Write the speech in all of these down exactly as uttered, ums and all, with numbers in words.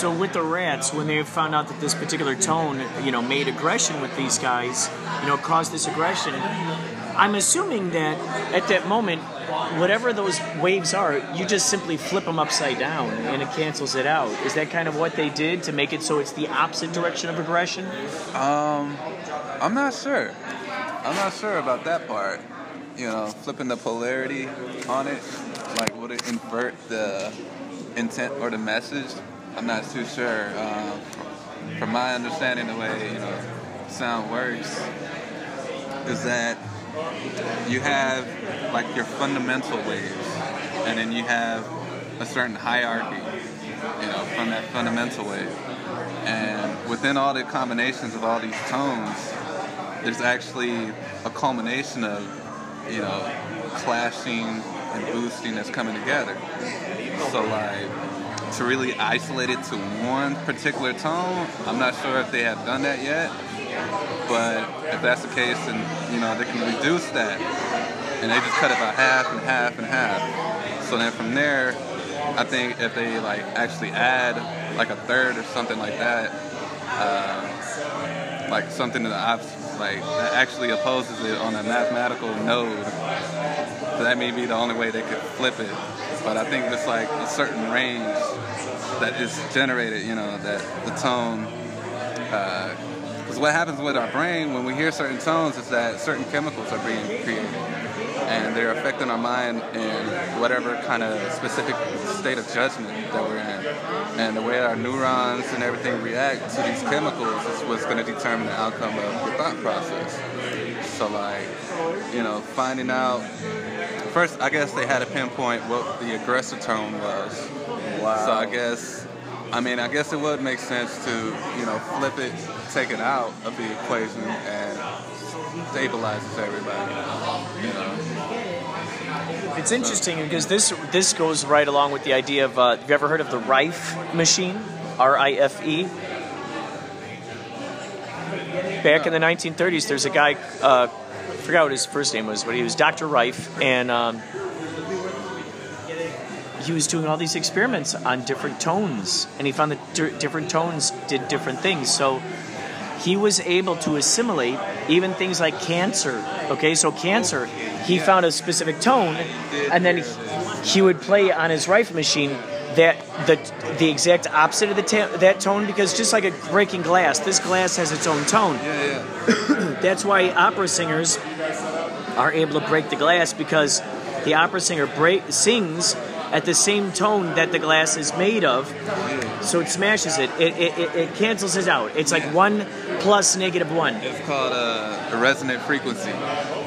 So with the rats, when they found out that this particular tone, you know, made aggression with these guys, you know, caused this aggression, I'm assuming that at that moment, whatever those waves are, you just simply flip them upside down and it cancels it out. Is that kind of what they did to make it so it's the opposite direction of aggression? Um, I'm not sure. I'm not sure about that part. You know, flipping the polarity on it, like would it invert the intent or the message? I'm not too sure. Uh, from my understanding, the way, you know, sound works is that you have like your fundamental waves, and then you have a certain hierarchy, you know, from that fundamental wave. And within all the combinations of all these tones, there's actually a culmination of, you know, clashing and boosting that's coming together. So like, to really isolate it to one particular tone, I'm not sure if they have done that yet. But if that's the case, then, you know, they can reduce that. And they just cut it by half and half and half. So then from there, I think if they, like, actually add, like, a third or something like that, uh, like, something that, I've, like, that actually opposes it on a mathematical node, so that may be the only way they could flip it. But I think it's, like, a certain range that is generated, you know, that the tone... Uh, Because what happens with our brain when we hear certain tones is that certain chemicals are being created, and they're affecting our mind in whatever kind of specific state of judgment that we're in. And the way our neurons and everything react to these chemicals is what's going to determine the outcome of your thought process. So, like, you know, finding out... First, I guess they had to pinpoint what the aggressive tone was. Wow. So I guess... I mean, I guess it would make sense to, you know, flip it, take it out of the equation, and stabilizes everybody, you know. It's interesting so. because this this goes right along with the idea of, uh, have you ever heard of the Rife machine? R I F E? Back in the nineteen thirties, there's a guy, uh, I forgot what his first name was, but he was Doctor Rife, and... Um, he was doing all these experiments on different tones, and he found that d- different tones did different things. So he was able to assimilate even things like cancer. Okay, so cancer, he yeah. found a specific tone, and then he would play on his Rife machine that the the exact opposite of the ta- that tone, because just like a breaking glass, this glass has its own tone. Yeah, yeah. That's why opera singers are able to break the glass, because the opera singer break, sings at the same tone that the glass is made of, so it smashes it. It it, it, it cancels it out. It's like yeah. one plus negative one. It's called uh, a resonant frequency.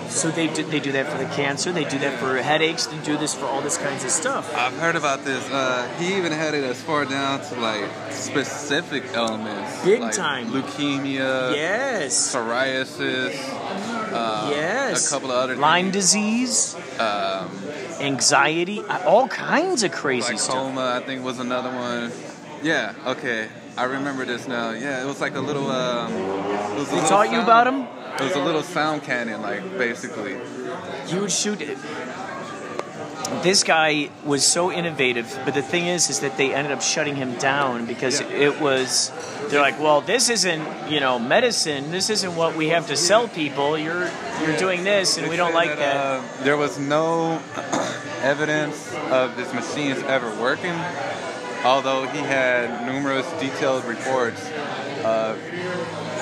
So they do, they do that for the cancer. They do that for headaches. They do this for all this kinds of stuff. I've heard about this. Uh, he even had it as far down to like specific elements. Big like time. Leukemia. Yes. Psoriasis. Uh, yes. A couple of other. Lyme things. disease. Um, Anxiety, all kinds of crazy stuff. Glaucoma, I think, was another one. Yeah, okay, I remember this now. Yeah, it was like a little. Um, it was a they little taught sound, you about him? It was a little sound cannon, like basically. You would shoot it. This guy was so innovative, but the thing is, is that they ended up shutting him down because yeah. it was. They're like, well, this isn't, you know, medicine. This isn't what we have to sell people. You're you're doing this, and they we don't like that. that. Uh, there was no evidence of this machine's ever working, although he had numerous detailed reports of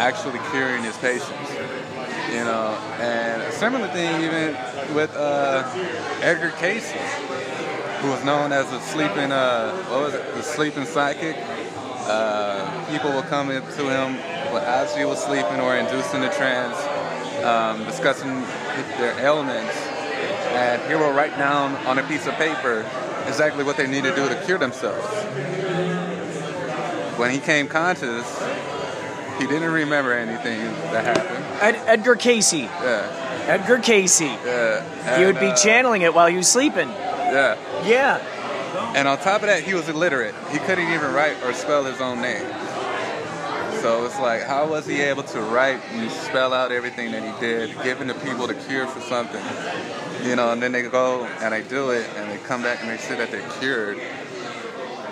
actually curing his patients. You know, and a similar thing even with uh, Edgar Cayce, who was known as a sleeping, uh, what was it, the sleeping psychic. Uh, people would come up to him as he was sleeping or inducing the trance, um, discussing their ailments, and he will write down on a piece of paper exactly what they need to do to cure themselves. When he came conscious, he didn't remember anything that happened. Ed- Edgar Cayce. Yeah. Edgar Cayce. Yeah. And, he would be uh, channeling it while he was sleeping. Yeah. Yeah. And on top of that, he was illiterate. He couldn't even write or spell his own name. So it's like, how was he able to write and spell out everything that he did, giving the people the cure for something? You know, and then they go and they do it, and they come back and they say that they're cured.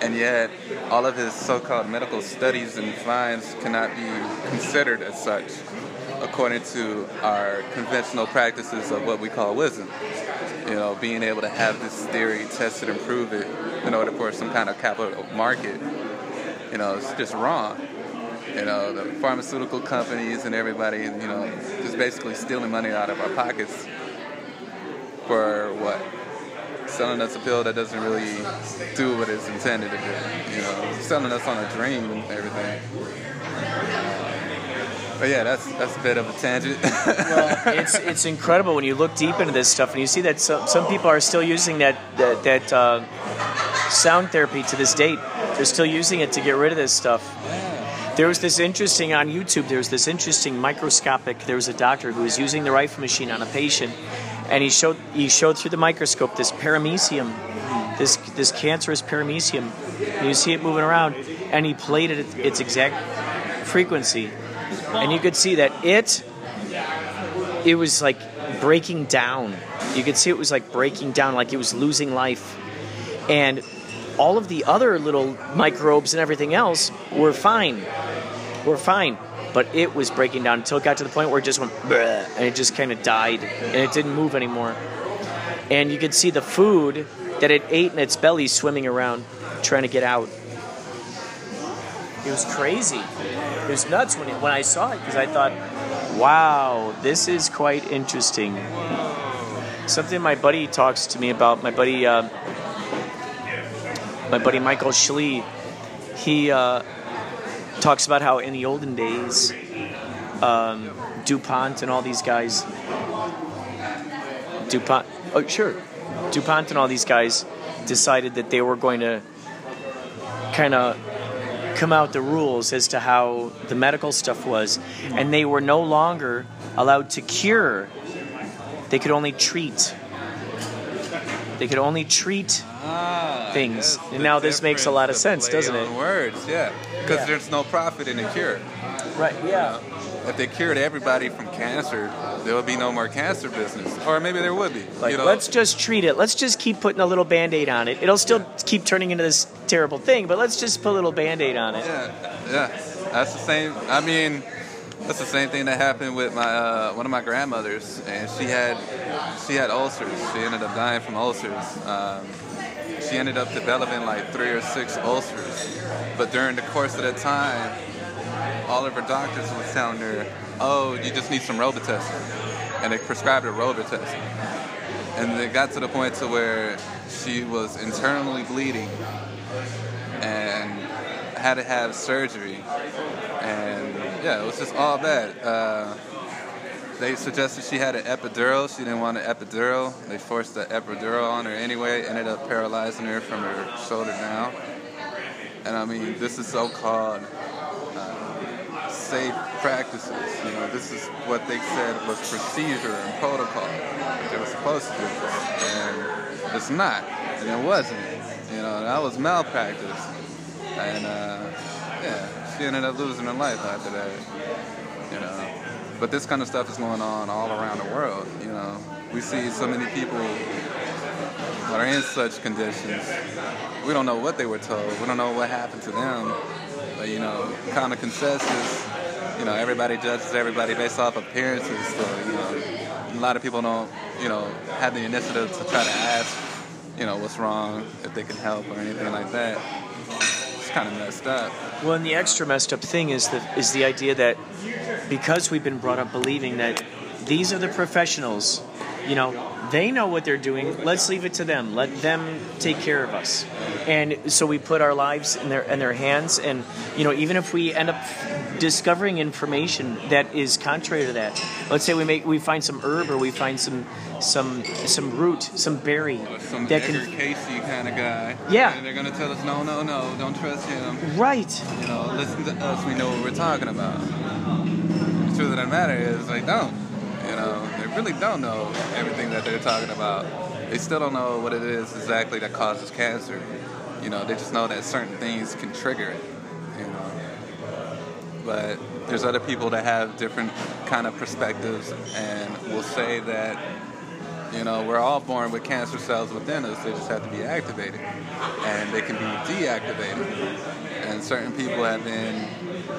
and yet all of his so-called medical studies and finds cannot be considered as such according to our conventional practices of what we call wisdom. You know, being able to have this theory tested and prove it in order for some kind of capital market, you know, it's just wrong. You know, the pharmaceutical companies and everybody, you know, just basically stealing money out of our pockets for what? Selling us a pill that doesn't really do what it's intended to do. You know, selling us on a dream and everything. But yeah, that's that's a bit of a tangent. Well, it's it's incredible when you look deep into this stuff and you see that some some people are still using that that, that uh, sound therapy to this date. They're still using it to get rid of this stuff. There was this interesting, on YouTube, there was this interesting microscopic, there was a doctor who was using the Rife machine on a patient, and he showed he showed through the microscope this paramecium, this this cancerous paramecium. And you see it moving around, and he played it at its exact frequency. And you could see that it, it was like breaking down. You could see it was like breaking down, like it was losing life. And all of the other little microbes and everything else were fine. We're fine, but it was breaking down until it got to the point where it just went bleh, and it just kind of died and it didn't move anymore. And you could see the food that it ate in its belly swimming around trying to get out. It was crazy. It was nuts when, it, when I saw it, because I thought, wow, this is quite interesting. Something my buddy talks to me about, my buddy uh, my buddy Michael Schley, he uh, talks about how in the olden days, um, DuPont and all these guys, DuPont, oh sure, DuPont and all these guys decided that they were going to kind of come out the rules as to how the medical stuff was, and they were no longer allowed to cure. They could only treat. They could only treat ah, things. And now this makes a lot of sense, doesn't it? Words, yeah. Because yeah. There's no profit in a cure. Right, yeah. You know, if they cured everybody from cancer, there would be no more cancer business. Or maybe there would be. Like, you know? Let's just treat it. Let's just keep putting a little Band-Aid on it. It'll still yeah. keep turning into this terrible thing, but let's just put a little Band-Aid on it. Yeah, yeah. That's the same. I mean... That's the same thing that happened with my uh, one of my grandmothers, and she had she had ulcers. She ended up dying from ulcers. Um, she ended up developing like three or six ulcers. But during the course of that time, all of her doctors were telling her, "Oh, you just need some Robitussin," and they prescribed her Robitussin. And it got to the point to where she was internally bleeding and had to have surgery. And yeah, it was just all bad. Uh, they suggested she had an epidural. She didn't want an epidural. They forced the epidural on her anyway. Ended up paralyzing her from her shoulder down. And I mean, this is so-called uh, safe practices. You know, this is what they said was procedure and protocol they were supposed to do, and it's not, and it wasn't. You know, that was malpractice. And uh, yeah. She ended up losing her life after that, you know. But this kind of stuff is going on all around the world, you know. We see so many people that are in such conditions. We don't know what they were told. We don't know what happened to them. But, you know, common consensus, you know, everybody judges everybody based off appearances. So, you know, a lot of people don't, you know, have the initiative to try to ask, you know, what's wrong, if they can help or anything like that. Kind of messed up. Well, and the extra messed up thing is the is the idea that because we've been brought up believing that these are the professionals, you know, they know what they're doing. Let's leave it to them. Let them take care of us. And so we put our lives in their in their hands. And you know, even if we end up discovering information that is contrary to that, let's say we make we find some herb or we find some some some root, some berry, some that Edgar Cayce kind of guy. Yeah. And they're gonna tell us, no, no, no, don't trust him. Right. You know, listen to us. We know what we're talking about. The truth of the matter is, they don't. You know, they really don't know everything that they're talking about. They still don't know what it is exactly that causes cancer. You know, they just know that certain things can trigger it. You know, but there's other people that have different kind of perspectives and will say that You know, we're all born with cancer cells within us. They just have to be activated. And they can be deactivated. And certain people have been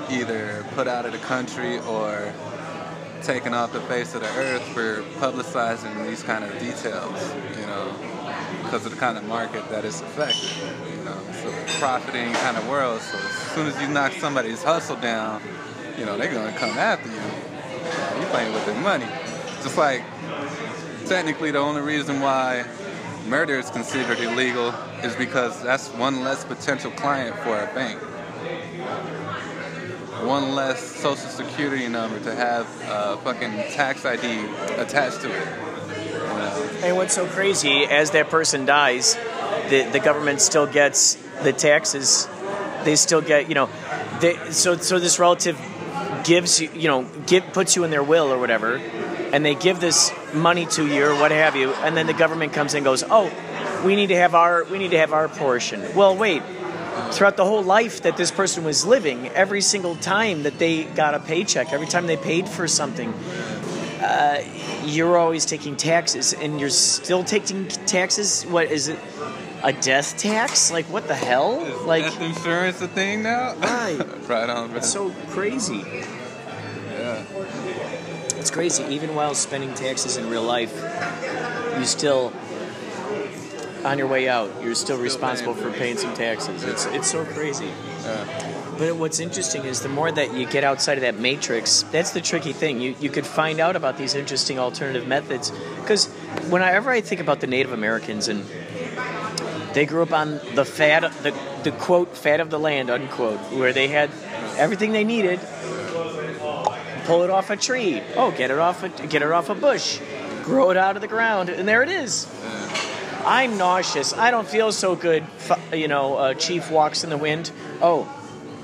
either put out of the country or taken off the face of the earth for publicizing these kind of details, you know, because of the kind of market that it's affected. You know, it's a profiting kind of world. So as soon as you knock somebody's hustle down, you know, they're going to come after you. You're playing with their money. Just like, technically, the only reason why murder is considered illegal is because that's one less potential client for a bank. One less social security number to have a fucking tax I D attached to it. And what's so crazy, as that person dies, the, the government still gets the taxes. They still get, you know, they, so so this relative gives you, you know, give, puts you in their will or whatever, and they give this money to you or what have you, and then the government comes in and goes, oh, we need to have our we need to have our portion. Well, wait, throughout the whole life that this person was living, every single time that they got a paycheck, every time they paid for something, uh, you're always taking taxes, and you're still taking taxes. What is it? A death tax? Like, what the hell? Is like, death insurance a thing now? Right. Right on, it's so crazy. Yeah. It's crazy. Even while spending taxes in real life, you still, on your way out, you're still, still responsible paying for paying some taxes. It's it's so crazy. Yeah. But what's interesting is the more that you get outside of that matrix, that's the tricky thing. You you could find out about these interesting alternative methods. Because whenever I think about the Native Americans, and they grew up on the fat, the the quote fat of the land unquote, where they had everything they needed. Pull it off a tree. Oh, get it off a, get it off a bush. Grow it out of the ground, and there it is. I'm nauseous. I don't feel so good. You know, uh, chief walks in the wind. Oh,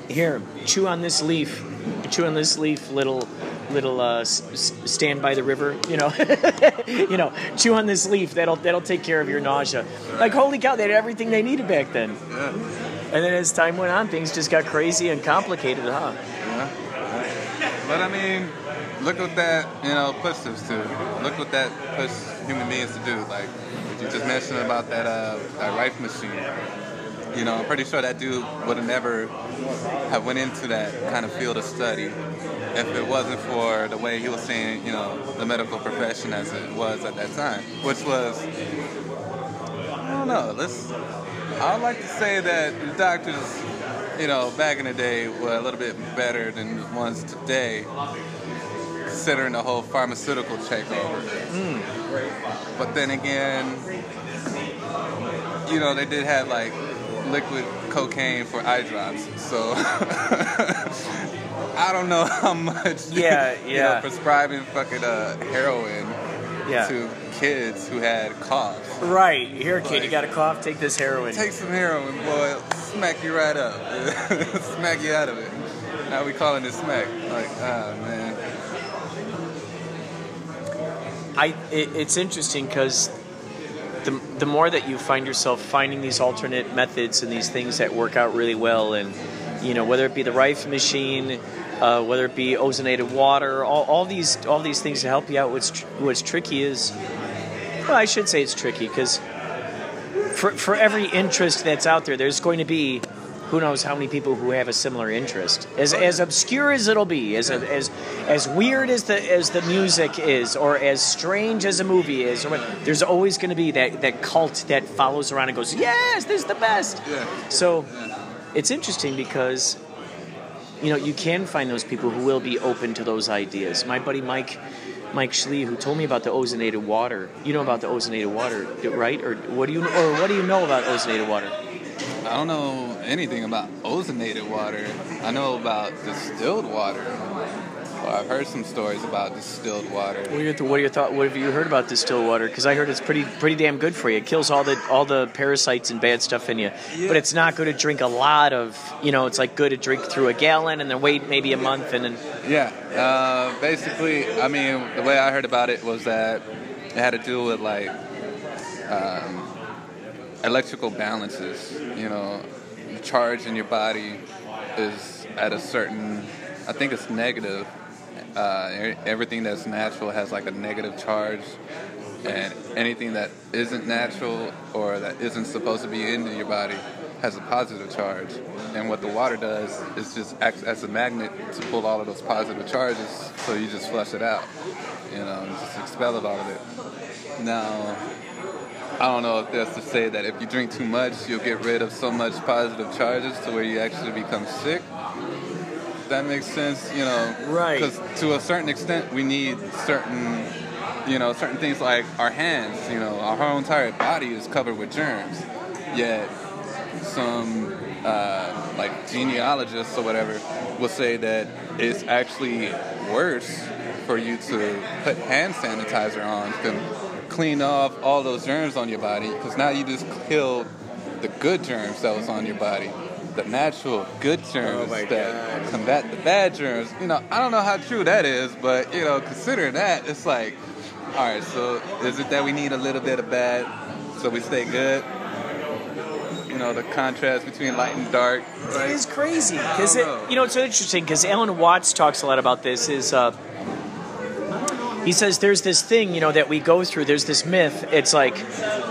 here, chew on this leaf. Chew on this leaf, little, little. Uh, s- stand by the river. You know, you know. Chew on this leaf. That'll that'll take care of your nausea. Like, holy cow, they had everything they needed back then. And then as time went on, things just got crazy and complicated, huh? But I mean, look what that, you know, pushed us to. Look what that pushed human beings to do. Like, you just mentioned about that uh, that Rife machine. You know, I'm pretty sure that dude would have never have went into that kind of field of study if it wasn't for the way he was seeing, you know, the medical profession as it was at that time. Which was, I don't know, let's, I would like to say that the doctors, you know, back in the day were a little bit better than the ones today, considering the whole pharmaceutical takeover. Mm. But then again, you know, they did have like liquid cocaine for eye drops, so I don't know how much, yeah, yeah. You know, prescribing fucking uh, heroin, yeah, to kids who had coughs. Right. Here, kid, like, you got a cough, take this heroin. Take some heroin, boy. Smack you right up. Smack you out of it. Now we calling it smack. Like, ah, oh, man. I, it, it's interesting because the, the more that you find yourself finding these alternate methods and these things that work out really well, and, you know, whether it be the Rife machine, Uh, whether it be ozonated water, all, all these all these things to help you out. What's tr- what's tricky is, well, I should say it's tricky because for for every interest that's out there, there's going to be who knows how many people who have a similar interest. As as obscure as it'll be, as as as weird as the as the music is, or as strange as a movie is, or what, there's always going to be that, that cult that follows around and goes, yes, this is the best. Yeah. So it's interesting because, you know, you can find those people who will be open to those ideas. My buddy Mike, Mike Schley, who told me about the ozonated water. You know about the ozonated water, right? Or what do you, or what do you know about ozonated water? I don't know anything about ozonated water. I know about distilled water. Well, I've heard some stories about distilled water. What are your, what are your thought? What have you heard about distilled water? Because I heard it's pretty pretty damn good for you. It kills all the all the parasites and bad stuff in you. Yeah. But it's not good to drink a lot of. You know, it's like good to drink through a gallon and then wait maybe a month and then. Yeah, uh, basically, I mean, the way I heard about it was that it had to do with like um, electrical balances. You know, the charge in your body is at a certain. I think it's negative. Uh, everything that's natural has like a negative charge And anything that isn't natural or that isn't supposed to be into your body has a positive charge. And what the water does is just acts as a magnet to pull all of those positive charges, so you just flush it out, you know, and just expel it all of it. Now, I don't know if that's to say that if you drink too much, you'll get rid of so much positive charges to where you actually become sick. That makes sense, you know, right? Because to a certain extent, we need certain, you know, certain things like our hands. You know, our whole entire body is covered with germs. Yet, some uh, like genealogists or whatever will say that it's actually worse for you to put hand sanitizer on to clean off all those germs on your body, because now you just killed the good germs that was on your body. The natural good germs oh that God. combat the bad germs. You know, I don't know how true that is, but, you know, considering that, it's like, all right, so is it that we need a little bit of bad so we stay good? You know, the contrast between light and dark. Right? It is crazy. Cause it, you know, it's interesting because Alan Watts talks a lot about this. Is uh, he says there's this thing, you know, that we go through. There's this myth. It's like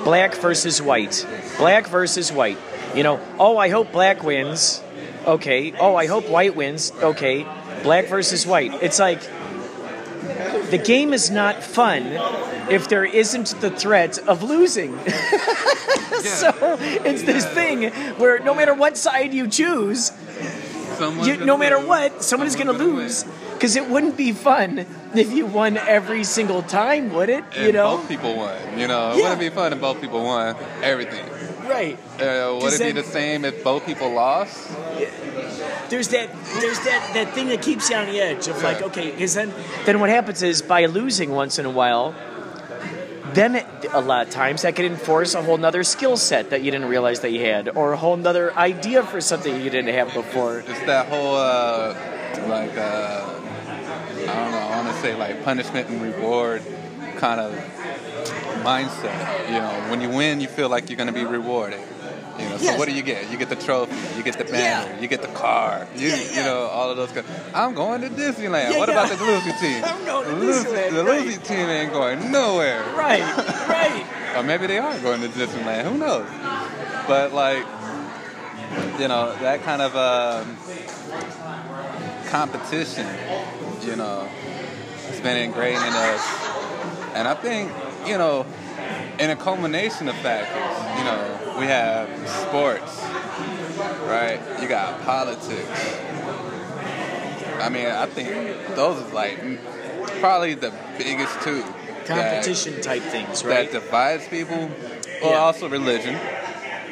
black versus white. Black versus white. You know, oh, I hope black wins, okay. Oh, I hope white wins, okay. Black versus white. It's like the game is not fun if there isn't the threat of losing. So it's this thing where no matter what side you choose, you, no matter what, someone is going to lose. Because it wouldn't be fun if you won every single time, would it? You know, both people won. You know, it wouldn't be fun if both people won everything. Right. Uh, would it be the same if both people lost? Yeah. There's that there's that, that thing that keeps you on the edge of yeah. like, okay, because then, then what happens is by losing once in a while, then it, a lot of times that could enforce a whole nother skill set that you didn't realize that you had, or a whole nother idea for something you didn't have before. It's, it's that whole, uh, like, uh, I don't know, I want to say like punishment and reward kind of mindset. You know, when you win, you feel like you're going to be rewarded. You know, yes. So what do you get? You get the trophy, you get the banner, yeah. you get the car, you, yeah, yeah. you know, all of those. I'm going to Disneyland. Yeah, what yeah. about the Lucy team? I'm going to Lucy, Disneyland. The right. Lucy team ain't going nowhere. Right, right. Or maybe they are going to Disneyland. Who knows? But like, you know, that kind of um, competition, you know, it's been ingrained in us. And I think, you know, in a culmination of factors, you know, we have sports, right? You got politics. I mean, I think those are like probably the biggest two. Competition that, type things, right? That divides people. Well, yeah. Also religion.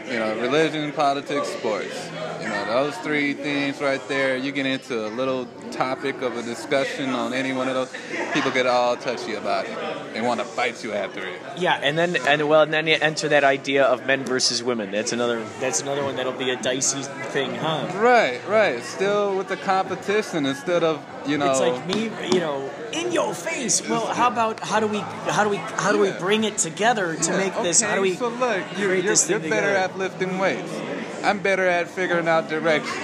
You know, religion, politics, sports. You know, those three things right there. You get into a little topic of a discussion on any one of those, people get all touchy about it. They want to fight you after it. Yeah, and then and well, and then you enter that idea of men versus women. That's another. That's another one that'll be a dicey thing, huh? Right, right. Still with the competition instead of you know. It's like me, you know, in your face. Well, how about how do we how do we how do we bring it together to yeah, make this? Okay, how do we? So look, you're, you're, you're better at lifting weights. I'm better at figuring out directions.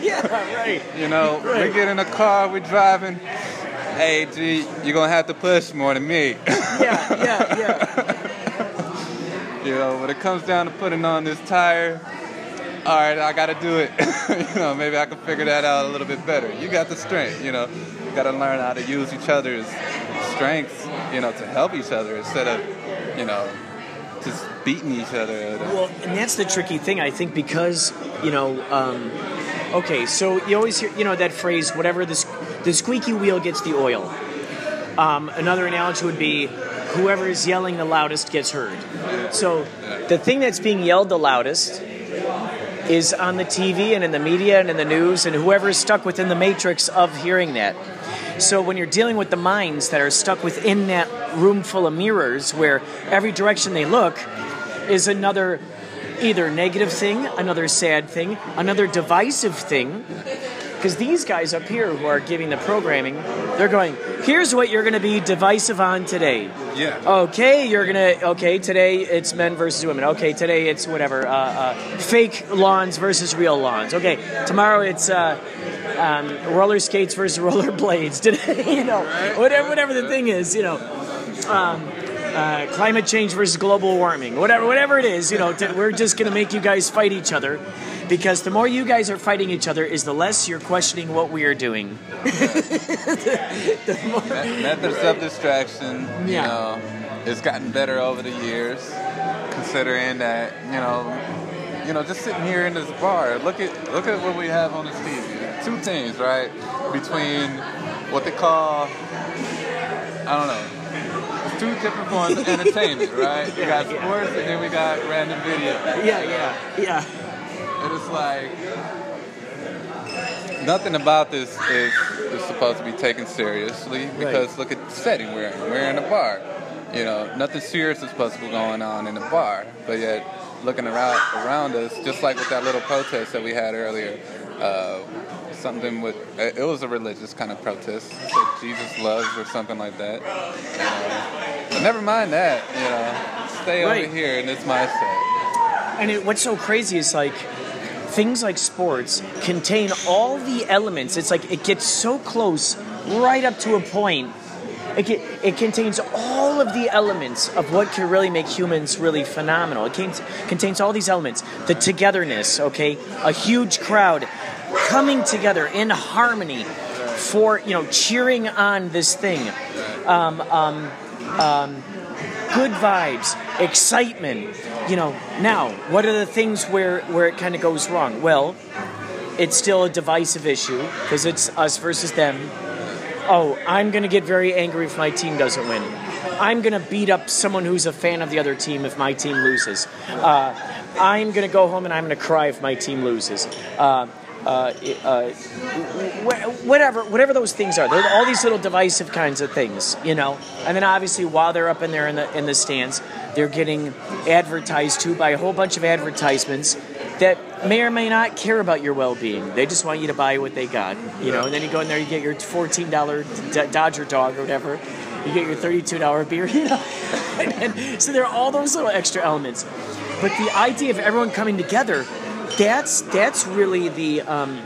Yeah, right. You know, right. We get in a car, we're driving. Hey, G, you're going to have to push more than me. Yeah, yeah, yeah. You know, when it comes down to putting on this tire, all right, I got to do it. You know, maybe I can figure that out a little bit better. You got the strength, you know. You got to learn how to use each other's strengths, you know, to help each other instead of, you know, just beating each other. Well, and that's the tricky thing, I think, because, you know, um, okay, so you always hear, you know, that phrase, whatever the, the squeaky wheel gets the oil. Um, another analogy would be whoever is yelling the loudest gets heard. Yeah. So yeah. The thing that's being yelled the loudest is on the T V and in the media and in the news, and whoever is stuck within the matrix of hearing that. So when you're dealing with the minds that are stuck within that room full of mirrors where every direction they look is another either negative thing, another sad thing, another divisive thing, because these guys up here who are giving the programming, they're going, here's what you're going to be divisive on today. Yeah. Okay, you're going to, okay, today it's men versus women. Okay, today it's whatever, uh, uh, fake lawns versus real lawns. Okay, tomorrow it's uh, um, roller skates versus roller blades. Today, you know, whatever, whatever the thing is, you know. Um, uh, climate change versus global warming, whatever, whatever it is, you know, t- we're just going to make you guys fight each other, because the more you guys are fighting each other is the less you're questioning what we are doing. the, the more... Methods of distraction, you yeah. know, it's gotten better over the years, considering that, you know, you know, just sitting here in this bar, look at, look at what we have on this T V. Two things, right? Between what they call, I don't know, two different forms of entertainment, right? Yeah, we got sports, yeah. and then we got random video. Yeah, yeah, yeah. And it's like, nothing about this is, is supposed to be taken seriously, because right. look at the setting we're in. We're in a bar. You know, nothing serious is supposed to be going on in the bar, but yet looking around around us, just like with that little protest that we had earlier, uh, something with, it was a religious kind of protest, so Jesus loves or something like that. Uh, but never mind that, you know, stay right. over here in this mindset. And it, what's so crazy is like, things like sports contain all the elements. It's like it gets so close right up to a point. It, can, it contains all of the elements of what can really make humans really phenomenal. It can, contains all these elements. The togetherness, okay? A huge crowd coming together in harmony for, you know, cheering on this thing. Um, um, um, good vibes, excitement, you know. Now, what are the things where, where it kind of goes wrong? Well, it's still a divisive issue because it's us versus them. Oh, I'm going to get very angry if my team doesn't win. I'm going to beat up someone who's a fan of the other team if my team loses. Uh, I'm going to go home and I'm going to cry if my team loses. Uh, uh, uh, whatever whatever those things are. They're all these little divisive kinds of things, you know. And then obviously while they're up in there in the, in the stands, they're getting advertised to by a whole bunch of advertisements that may or may not care about your well-being. They just want you to buy what they got, you know. And then you go in there, you get your fourteen dollars Dodger dog or whatever. You get your thirty-two dollars beer, you know. And then, so there are all those little extra elements. But the idea of everyone coming together, that's that's really the um,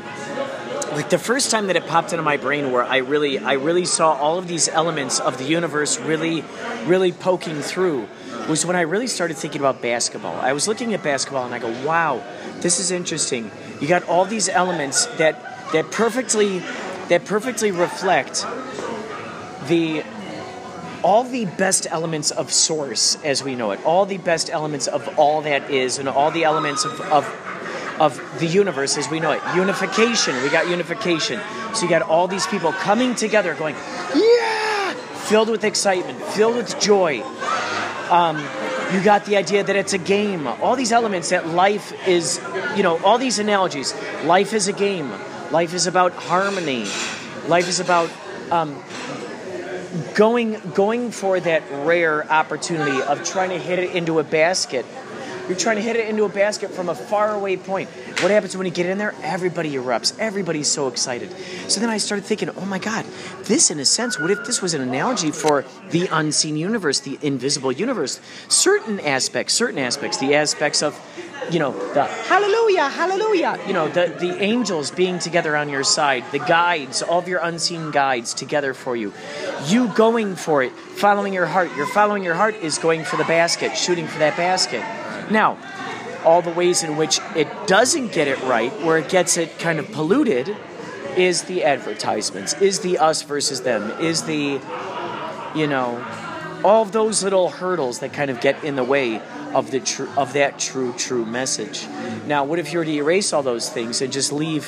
like the first time that it popped into my brain where I really I really saw all of these elements of the universe really really poking through. Was when I really started thinking about basketball. I was looking at basketball and I go, wow, this is interesting. You got all these elements that that perfectly that perfectly reflect the all the best elements of source as we know it, all the best elements of all that is, and all the elements of, of, of the universe as we know it. Unification, we got unification. So you got all these people coming together going, yeah, filled with excitement, filled with joy. Um, you got the idea that it's a game. All these elements that life is, you know, all these analogies. Life is a game. Life is about harmony. Life is about um, going going for that rare opportunity of trying to hit it into a basket. You're trying to hit it into a basket from a faraway point. What happens when you get in there? Everybody erupts. Everybody's so excited. So then I started thinking, oh my God, this in a sense, what if this was an analogy for the unseen universe, the invisible universe? Certain aspects, certain aspects, the aspects of, you know, the hallelujah, hallelujah, you know, the, the angels being together on your side, the guides, all of your unseen guides together for you. You going for it, following your heart. You're following your heart is going for the basket, shooting for that basket. Now, all the ways in which it doesn't get it right, where it gets it kind of polluted, is the advertisements, is the us versus them, is the, you know, all of those little hurdles that kind of get in the way of the tr- of that true, true message. Now, what if you were to erase all those things and just leave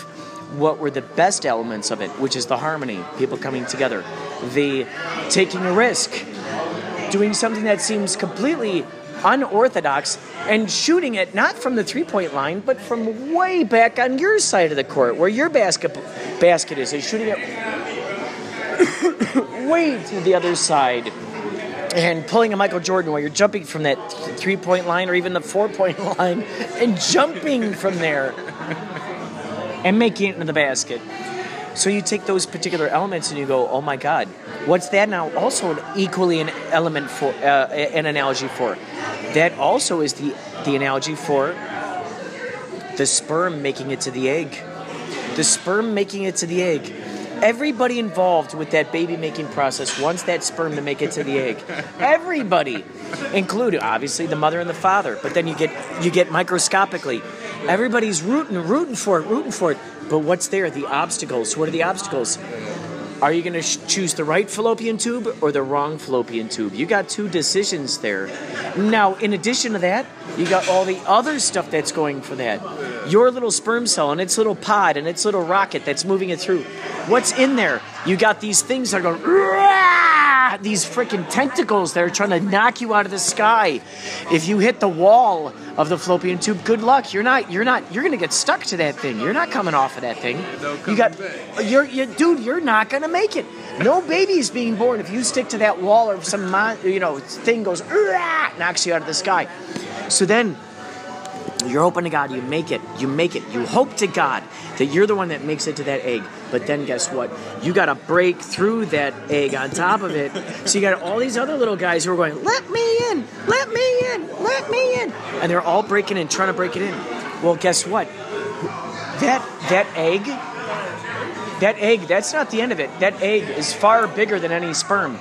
what were the best elements of it, which is the harmony, people coming together, the taking a risk, doing something that seems completely unorthodox, and shooting it not from the three-point line, but from way back on your side of the court, where your basket basket is, and shooting it way to the other side, and pulling a Michael Jordan, where you're jumping from that th- three-point line or even the four-point line, and jumping from there, and making it into the basket. So you take those particular elements and you go, oh my God, what's that now? Also an equally an element for, uh, an analogy for. That also is the, the analogy for the sperm making it to the egg. The sperm making it to the egg. Everybody involved with that baby making process wants that sperm to make it to the egg. Everybody, including obviously the mother and the father. But then you get you get microscopically. Everybody's rooting, rooting for it, rooting for it. But what's there? The obstacles. What are the obstacles? Are you going to sh- choose the right fallopian tube or the wrong fallopian tube? You got two decisions there. Now, in addition to that, you got all the other stuff that's going for that. Your little sperm cell and its little pod and its little rocket that's moving it through. What's in there? You got these things that are going, Rah! These freaking tentacles that are trying to knock you out of the sky. If you hit the wall of the fallopian tube, good luck. You're not. You're not. You're going to get stuck to that thing. You're not coming off of that thing. You got. You're. You, dude, you're not going to make it. No baby is being born if you stick to that wall or some mon- you know thing goes Rah! Knocks you out of the sky. So then you're hoping to God you make it you make it you hope to God that you're the one that makes it to that egg. But then guess what? You got to break through that egg on top of it. So you got all these other little guys who are going, let me in, let me in, let me in, and they're all breaking in, trying to break it in. Well, guess what? That that egg That egg, that's not the end of it. That egg is far bigger than any sperm.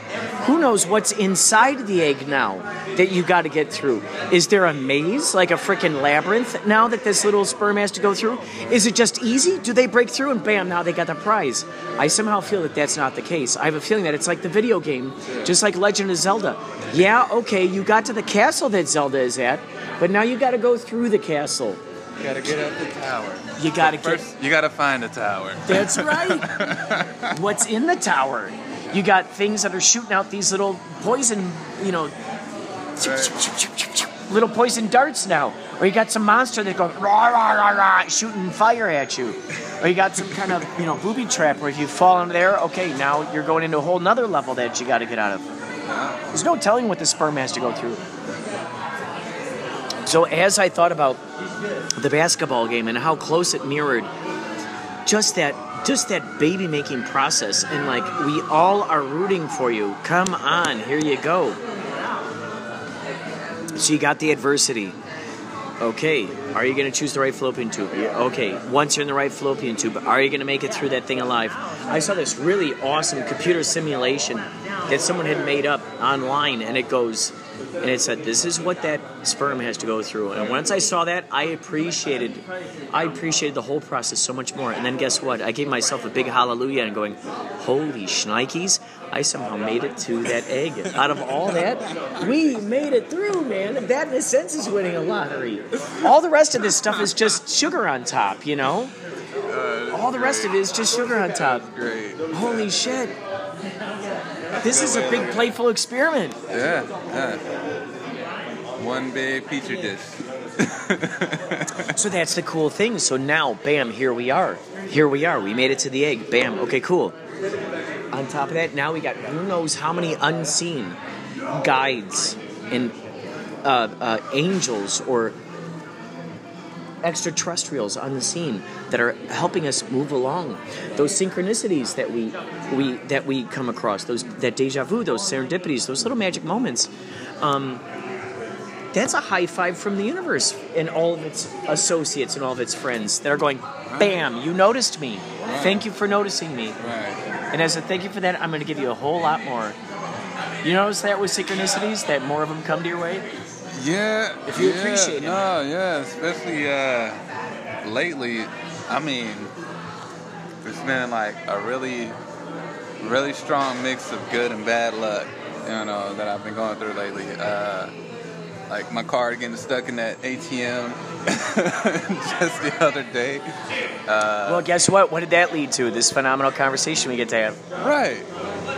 Who knows what's inside the egg now that you got to get through? Is there a maze, like a freaking labyrinth now that this little sperm has to go through? Is it just easy? Do they break through and bam, now they got the prize? I somehow feel that that's not the case. I have a feeling that it's like the video game, just like Legend of Zelda. Yeah, okay, you got to the castle that Zelda is at, but now you got to go through the castle. You gotta get up the tower. You gotta so first, get. You gotta find the tower. That's right. What's in the tower? You got things that are shooting out these little poison, you know, right. little poison darts now. Or you got some monster that goes rah rah rah rah, shooting fire at you. Or you got some kind of you know booby trap where if you fall into there, okay, now you're going into a whole nother level that you gotta get out of. There's no telling what the sperm has to go through. So as I thought about the basketball game and how close it mirrored just that just that baby making process, and like we all are rooting for you, come on, here you go. So you got the adversity. Okay, are you going to choose the right fallopian tube? Okay, once you're in the right fallopian tube, are you going to make it through that thing alive? I saw this really awesome computer simulation that someone had made up online, and it goes, and it said, this is what that sperm has to go through. And once I saw that, I appreciated I appreciated the whole process so much more. And then guess what? I gave myself a big hallelujah and going, holy shnikes, I somehow made it to that egg. Out of all that, we made it through, man. That, in a sense, is winning a lottery. All the rest of this stuff is just sugar on top, you know? Uh, all the great. rest of it is just sugar on top. Great. Holy yeah. shit. This is a big, playful experiment. Yeah, yeah. One big petri dish. So that's the cool thing. So now, bam, here we are. Here we are. We made it to the egg. Bam. Okay, cool. On top of that, now we got who knows how many unseen guides and uh, uh, angels or extraterrestrials on the scene that are helping us move along. Those synchronicities that we we that we come across, those that deja vu, those serendipities, those little magic moments. Um, that's a high five from the universe and all of its associates and all of its friends that are going, bam, you noticed me. Thank you for noticing me. And as a thank you for that, I'm going to give you a whole lot more. You notice that with synchronicities, that more of them come to your way? Yeah, if you yeah, appreciate it. No, yeah, especially uh, lately. I mean, it's been like a really, really strong mix of good and bad luck, you know, that I've been going through lately. Uh, like my card getting stuck in that A T M just the other day. Uh, well, guess what? What did that lead to? This phenomenal conversation we get to have. Right,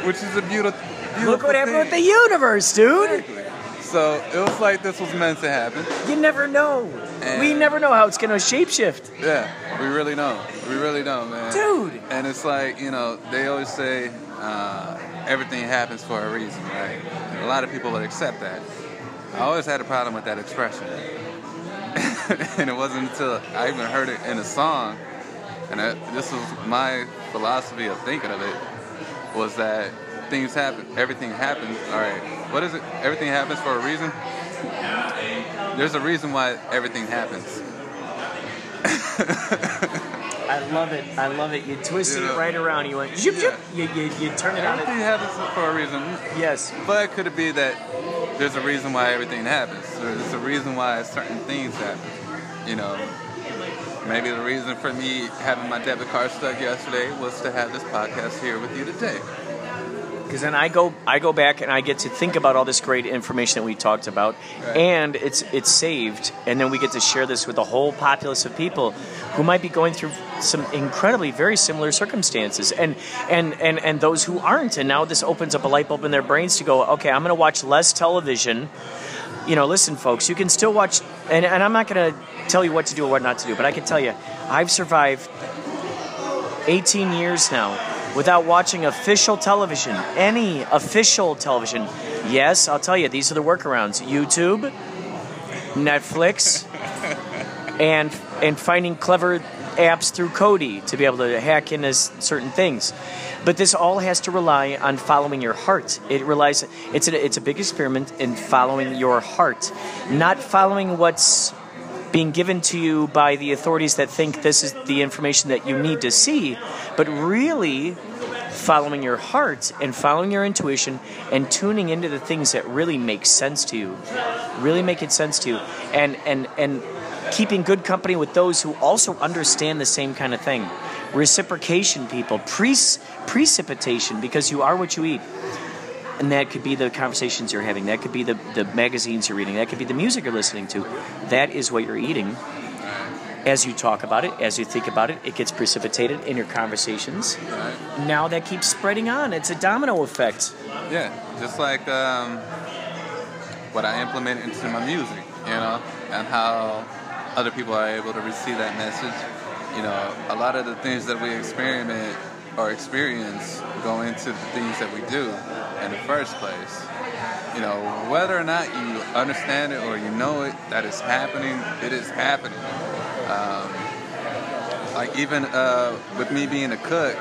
which is a beautiful. beautiful Look what happened thing. With the universe, dude. Exactly. So it was like this was meant to happen. You never know. And we never know how it's going to shapeshift. Yeah, we really don't. We really don't, man. Dude. And it's like, you know, they always say uh, everything happens for a reason, right? And a lot of people would accept that. I always had a problem with that expression. And it wasn't until I even heard it in a song. And I, this was my philosophy of thinking of it, was that things happen. Everything happens. All right. What is it? Everything happens for a reason? There's a reason why everything happens. I love it. I love it. You twisted yeah. it right around. You went, zip, zip. Yeah. You, you, you turn it on. Everything it. happens for a reason. Yes. But could it be that there's a reason why everything happens? There's a reason why certain things happen. You know, maybe the reason for me having my debit card stuck yesterday was to have this podcast here with you today. Because then I go, I go back and I get to think about all this great information that we talked about, right. and it's it's saved, and then we get to share this with a whole populace of people who might be going through some incredibly very similar circumstances, and and and and those who aren't. And now this opens up a light bulb in their brains to go, okay, I'm going to watch less television. You know, listen, folks, you can still watch, and, and I'm not going to tell you what to do or what not to do, but I can tell you, I've survived eighteen years now. Without watching official television, any official television. Yes, I'll tell you, these are the workarounds. YouTube, Netflix, and and finding clever apps through Cody to be able to hack into certain things. But this all has to rely on following your heart. It relies, it's a, it's a big experiment in following your heart, not following what's being given to you by the authorities that think this is the information that you need to see, but really following your heart and following your intuition and tuning into the things that really make sense to you, really make it sense to you, and and and keeping good company with those who also understand the same kind of thing. Reciprocation, people, Pre- precipitation, because you are what you eat. And that could be the conversations you're having. That could be the, the magazines you're reading. That could be the music you're listening to. That is what you're eating. As you talk about it, as you think about it, it gets precipitated in your conversations. Right. Now that keeps spreading on. It's a domino effect. Yeah, just like um, what I implement into my music, you know, and how other people are able to receive that message. You know, a lot of the things that we experiment or experience go into the things that we do in the first place. You know, whether or not you understand it or you know it, that is happening, it is happening. Um, like even uh, with me being a cook,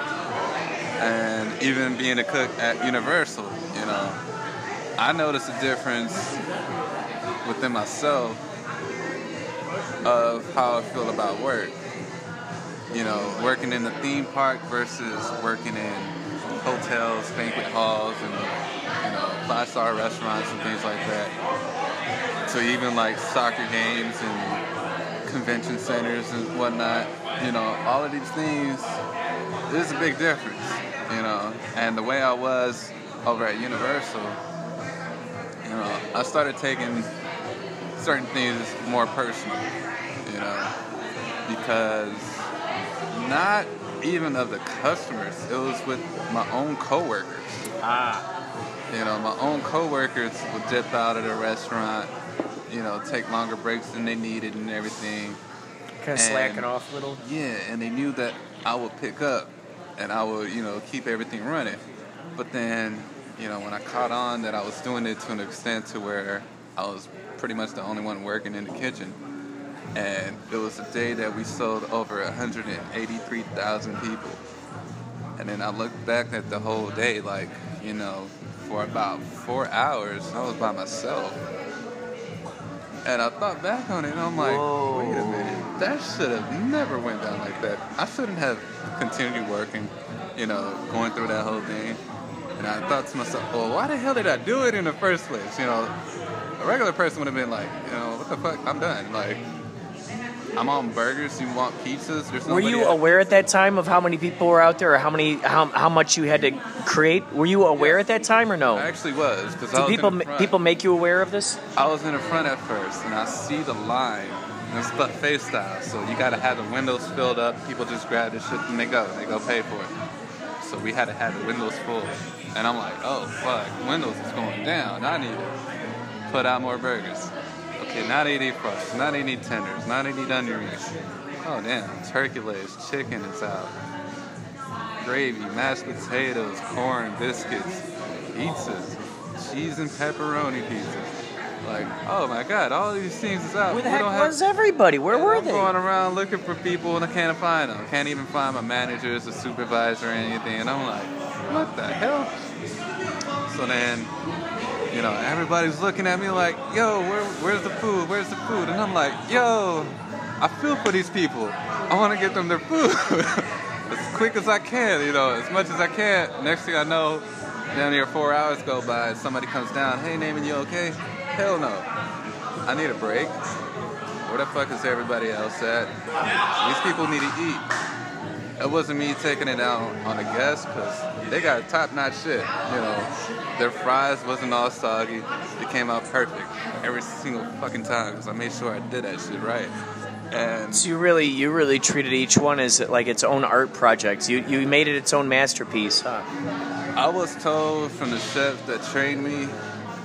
and even being a cook at Universal, you know, I noticed a difference within myself of how I feel about work. You know, working in the theme park versus working in hotels, banquet halls, and you know, five-star restaurants and things like that. So even like soccer games and convention centers and whatnot, you know, all of these things, there's a big difference, you know. And the way I was over at Universal, you know, I started taking certain things more personal, you know, because not even of the customers, it was with my own coworkers. Ah. You know, my own coworkers would dip out of the restaurant, you know, take longer breaks than they needed and everything. Kind of slacking off a little. Yeah, and they knew that I would pick up and I would, you know, keep everything running. But then, you know, when I caught on that I was doing it to an extent to where I was pretty much the only one working in the kitchen. And it was a day that we sold over one hundred eighty-three thousand people. And then I looked back at the whole day, like, you know, for about four hours, I was by myself. And I thought back on it, and I'm like, whoa. Wait a minute, that should have never went down like that. I shouldn't have continued working, you know, going through that whole thing. And I thought to myself, well, why the hell did I do it in the first place? You know, a regular person would have been like, you know, what the fuck, I'm done, like... I'm on burgers. You want pizzas? There's were you else. aware at that time of how many people were out there, or how many, how how much you had to create? Were you aware yes. at that time, or no? I actually was, because I was people in the front. People make you aware of this? I was in the front at first, and I see the line. And it's buffet style, so you got to have the windows filled up. People just grab this shit and they go, they go pay for it. So we had to have the windows full, and I'm like, oh fuck, windows is going down. I need to put out more burgers. Okay, not eighty fries, not eighty tenders, not eighty onion rings. Oh damn, turkey legs, chicken is out. Gravy, mashed potatoes, corn, biscuits, pizzas, cheese and pepperoni pizzas. Like, oh my god, all these things is out. Where the we heck don't was have... everybody? Where and were I'm they? I'm going around looking for people and I can't find them. Can't even find my managers or supervisor or anything. And I'm like, what the hell? So then... You know, everybody's looking at me like, yo, where, where's the food? Where's the food? And I'm like, yo, I feel for these people. I I want to get them their food as quick as I can, you know, as much as I can. Next thing I know, down here four hours go by and somebody comes down, hey, Naaman, you okay? Hell no. I need a break. Where the fuck is everybody else at? These people need to eat. It wasn't me taking it out on the guests because they got top-notch shit, you know. Their fries wasn't all soggy. They came out perfect every single fucking time because I made sure I did that shit right. And so you really, you really treated each one as like its own art project. You you made it its own masterpiece, huh? I was told from the chef that trained me,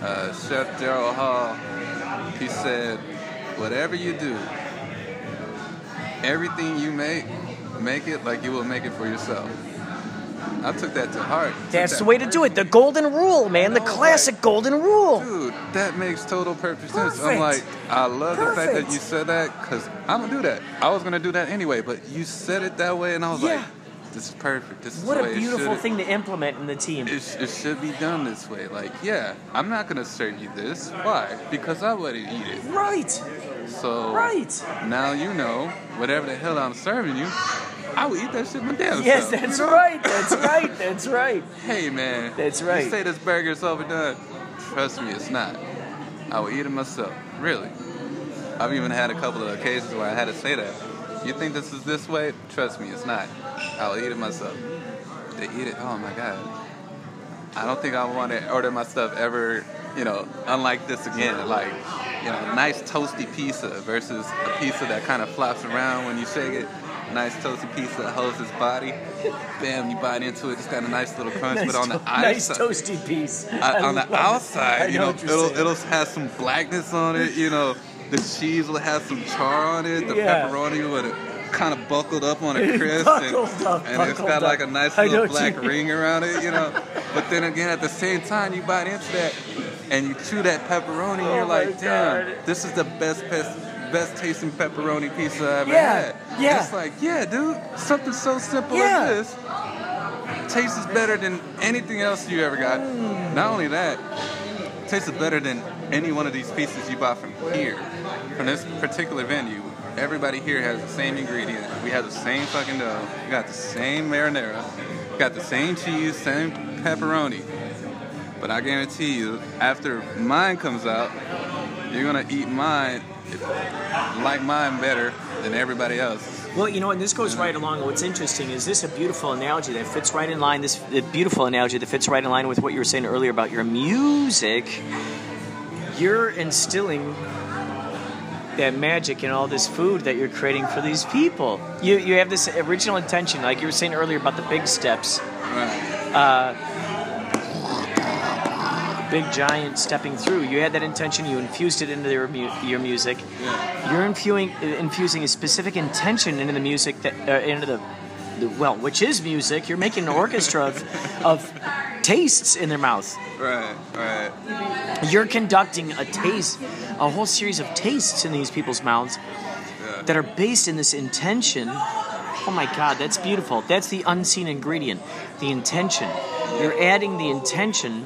uh, Chef Daryl Hall. He said, "Whatever you do, everything you make, make it like you will make it for yourself." I took that to heart. That's that the way to do it. The golden rule, man. Know, the classic like, golden rule. Dude, that makes total perfect sense. Perfect. I'm like, I love perfect. the fact that you said that because I'm going to do that. I was going to do that anyway, but you said it that way, and I was yeah. like, this is perfect. This is what the way a beautiful it thing to implement in the team. It, it should be done this way. Like, yeah, I'm not going to serve you this. Why? Because I wouldn't eat it. Right. So right. now you know, whatever the hell I'm serving you, I would eat that shit my damn Yes, self. that's right. That's right. That's right. Hey, man. That's right. You say this burger's overdone. Trust me, it's not. I would eat it myself. Really. I've even had a couple of occasions where I had to say that. You think this is this way? Trust me, it's not. I will eat it myself. They eat it. Oh, my God. I don't think I want to order my stuff ever, you know, unlike this again. Like, you know, nice toasty pizza versus a pizza that kind of flops around when you shake it. Nice toasty pizza that holds its body. Bam, you bite into it. It's got a nice little crunch, nice but on the outside, nice toasty piece. I, on the outside, you know, it'll it'll have some blackness on it. You know, the cheese will have some char on it. The yeah. pepperoni with it kind of buckled up on a crisp, buckled and, up, and it's got up. like a nice little black ring around it. You know, but then again, at the same time, you bite into that and you chew that pepperoni, and oh you're like, damn, God. this is the best pizza. Best tasting pepperoni pizza I ever yeah, had. Yeah. It's like, yeah, dude, something so simple yeah. as this tastes better than anything else you ever got. Mm. Not only that, tastes better than any one of these pizzas you buy from here, from this particular venue. Everybody here has the same ingredient. We have the same fucking dough. We got the same marinara. We got the same cheese, same pepperoni. But I guarantee you, after mine comes out, you're gonna eat mine. Like mine better than everybody else. Well, you know, and this goes right along. What's interesting is this is a beautiful analogy that fits right in line. This the beautiful analogy that fits right in line with what you were saying earlier about your music. You're instilling that magic in all this food that you're creating for these people. You you have this original intention, like you were saying earlier about the big steps. Right. Uh, Big giant stepping through. You had that intention. You infused it into your mu your music. Yeah. You're infusing infusing a specific intention into the music that uh, into the, the well, which is music. You're making an orchestra of, of tastes in their mouth. Right, right. You're conducting a taste, a whole series of tastes in these people's mouths yeah. that are based in this intention. Oh my God, that's beautiful. That's the unseen ingredient, the intention. You're adding the intention.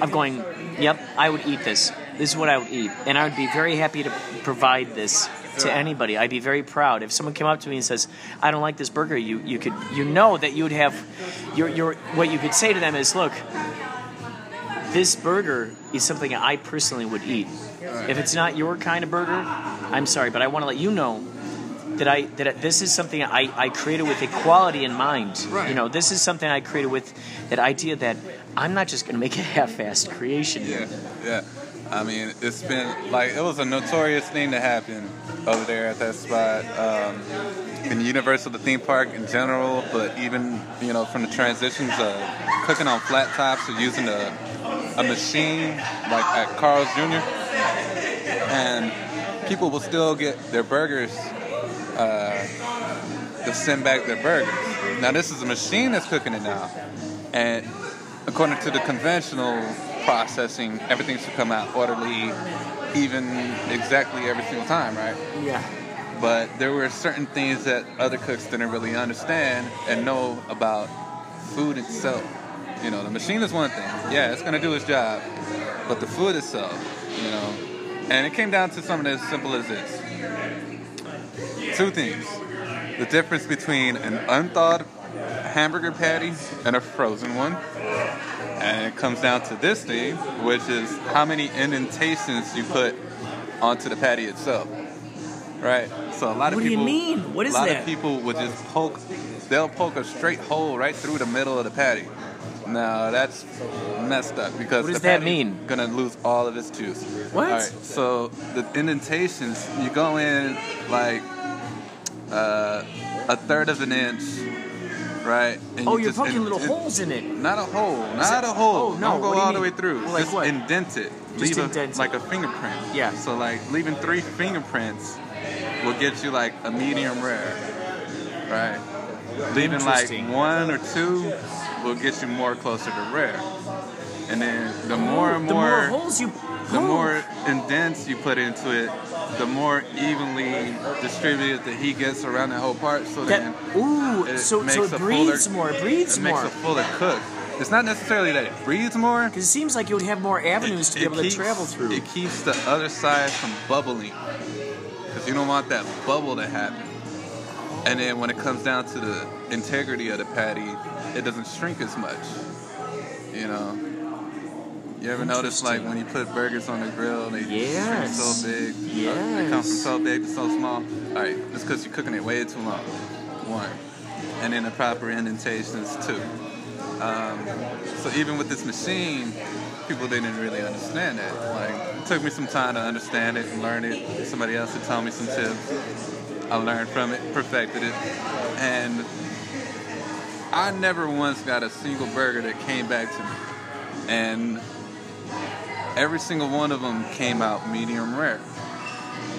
I'm going, yep, I would eat this. This is what I would eat. And I would be very happy to provide this to anybody. I'd be very proud. If someone came up to me and says, I don't like this burger, you, you could you know that you would have your your what you could say to them is, look, this burger is something I personally would eat. If it's not your kind of burger, I'm sorry, but I want to let you know that I that this is something I, I created with equality in mind. Right. You know, this is something I created with that idea that I'm not just going to make a half-assed creation. Yeah, yeah. I mean, it's been, like, it was a notorious thing to happen over there at that spot. Um, in Universal, the theme park in general, but even, you know, from the transitions of cooking on flat tops or using a, a machine, like at Carl's Junior And people will still get their burgers, uh, to send back their burgers. Now, this is a machine that's cooking it now. And according to the conventional processing, everything should come out orderly, even exactly every single time, right? Yeah. But there were certain things that other cooks didn't really understand and know about food itself. You know, the machine is one thing. Yeah, it's going to do its job. But the food itself, you know. And it came down to something as simple as this. Two things. the difference between an unthawed hamburger patty and a frozen one. And it comes down to this thing, which is how many indentations you put onto the patty itself. Right? So a lot of what people... What do you mean? What is that? A lot that? of people would just poke... They'll poke a straight hole right through the middle of the patty. Now, that's messed up because... What does the that mean? Going to lose all of its juice. What? All right, so the indentations, you go in like uh, a third of an inch... Right. And oh, you you're poking in, little in, holes in it. Not a hole. Not a hole. Oh, no. Don't go do all mean? the way through. Well, like just what? indent it. Just Leave indent a, it. Like a fingerprint. Yeah. So like leaving three fingerprints will get you like a medium rare. Right. Leaving like one or two will get you more closer to rare. And then the more and more, the more holes you poke. The more indents you put into it, the more evenly distributed the heat gets around that whole part, so that, then ooh, it so, makes so it a breathes fuller, more, it breathes it more. It makes a fuller cook. It's not necessarily that it breathes more. Because it seems like you would have more avenues it, to be able keeps, to travel through. It keeps the other side from bubbling, because you don't want that bubble to happen. And then when it comes down to the integrity of the patty, it doesn't shrink as much, you know. You ever notice, like, when you put burgers on the grill, they yes. shrink so big. Yes. Uh, they come from so big to so small. All right, that's because you're cooking it way too long. One. And then the proper indentations, two. Um, so even with this machine, people didn't really understand that. Like, it took me some time to understand it and learn it. Somebody else had taught me some tips. I learned from it, perfected it. And I never once got a single burger that came back to me. And... every single one of them came out medium rare.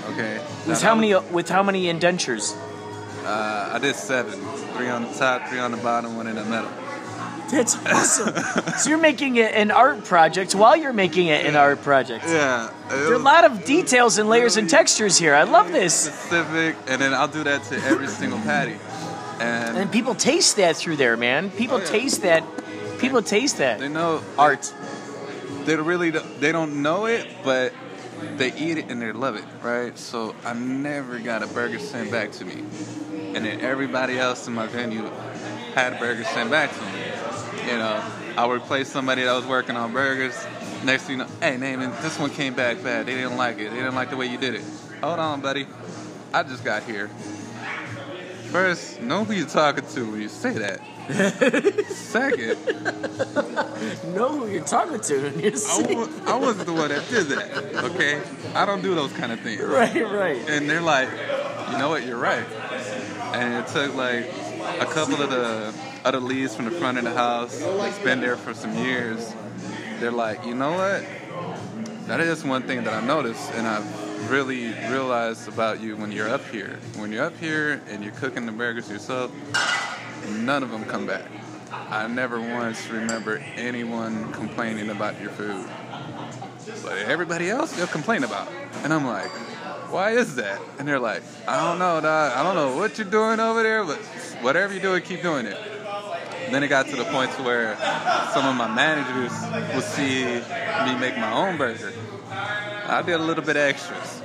Okay. With how many? With how many indentures? Uh, I did seven. Three on the top, three on the bottom, one in the middle. That's awesome. So you're making it an art project while you're making it an art project. Yeah. There are a lot of details and layers and textures here. I love this. Specific, and then I'll do that to every single patty. And, and people taste that through there, man. People oh, yeah. taste that. People taste that. They know art. They really don't, they don't know it, but they eat it and they love it, right? So I never got a burger sent back to me, and then everybody else in my venue had a burger sent back to me. You know, I would replace somebody that was working on burgers. Next thing you know, hey, Naaman, this one came back bad. They didn't like it. They didn't like the way you did it. Hold on, buddy. I just got here. First, know who you're talking to when you say that. Second, know who you're talking to. And you're I, was, I wasn't the one that did that. Okay, I don't do those kind of things. Right, right. And they're like, you know what? You're right. And it took like a couple of the other leads from the front of the house. That's been there for some years. They're like, you know what? That is one thing that I noticed, and I've really realized about you when you're up here. When you're up here and you're cooking the burgers yourself. None of them come back. I never once remember anyone complaining about your food. But everybody else, they'll complain about. And I'm like, why is that? And they're like, I don't know, dog. I don't know what you're doing over there, but whatever you're doing, keep doing it. And then it got to the point to where some of my managers would see me make my own burger. I did a little bit extras.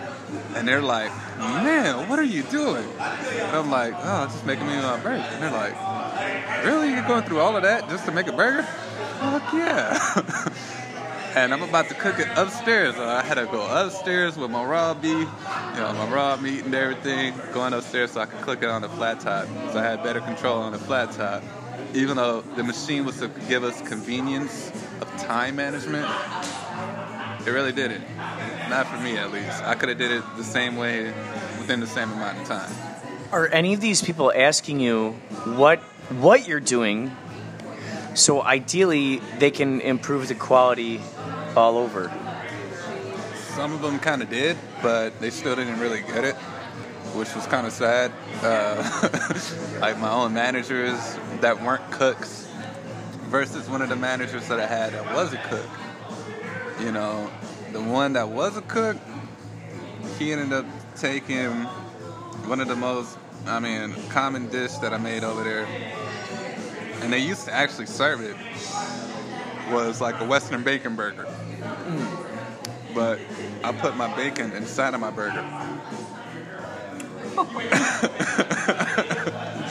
And they're like, man, what are you doing? And I'm like, oh, just making me my burger. And they're like, really? You're going through all of that just to make a burger? Fuck yeah. And I'm about to cook it upstairs. I had to go upstairs with my raw beef, you know, my raw meat and everything, going upstairs so I could cook it on the flat top. So I had better control on the flat top. Even though the machine was to give us convenience of time management, it really didn't. Not for me, at least. I could have did it the same way within the same amount of time. Are any of these people asking you what what you're doing so ideally they can improve the quality all over? Some of them kind of did, but they still didn't really get it, which was kind of sad. Uh, like my own managers that weren't cooks versus one of the managers that I had that was a cook. You know, the one that was a cook, he ended up taking one of the most, I mean, common dish that I made over there. And they used to actually serve it. Was like a Western bacon burger. Mm. But I put my bacon inside of my burger.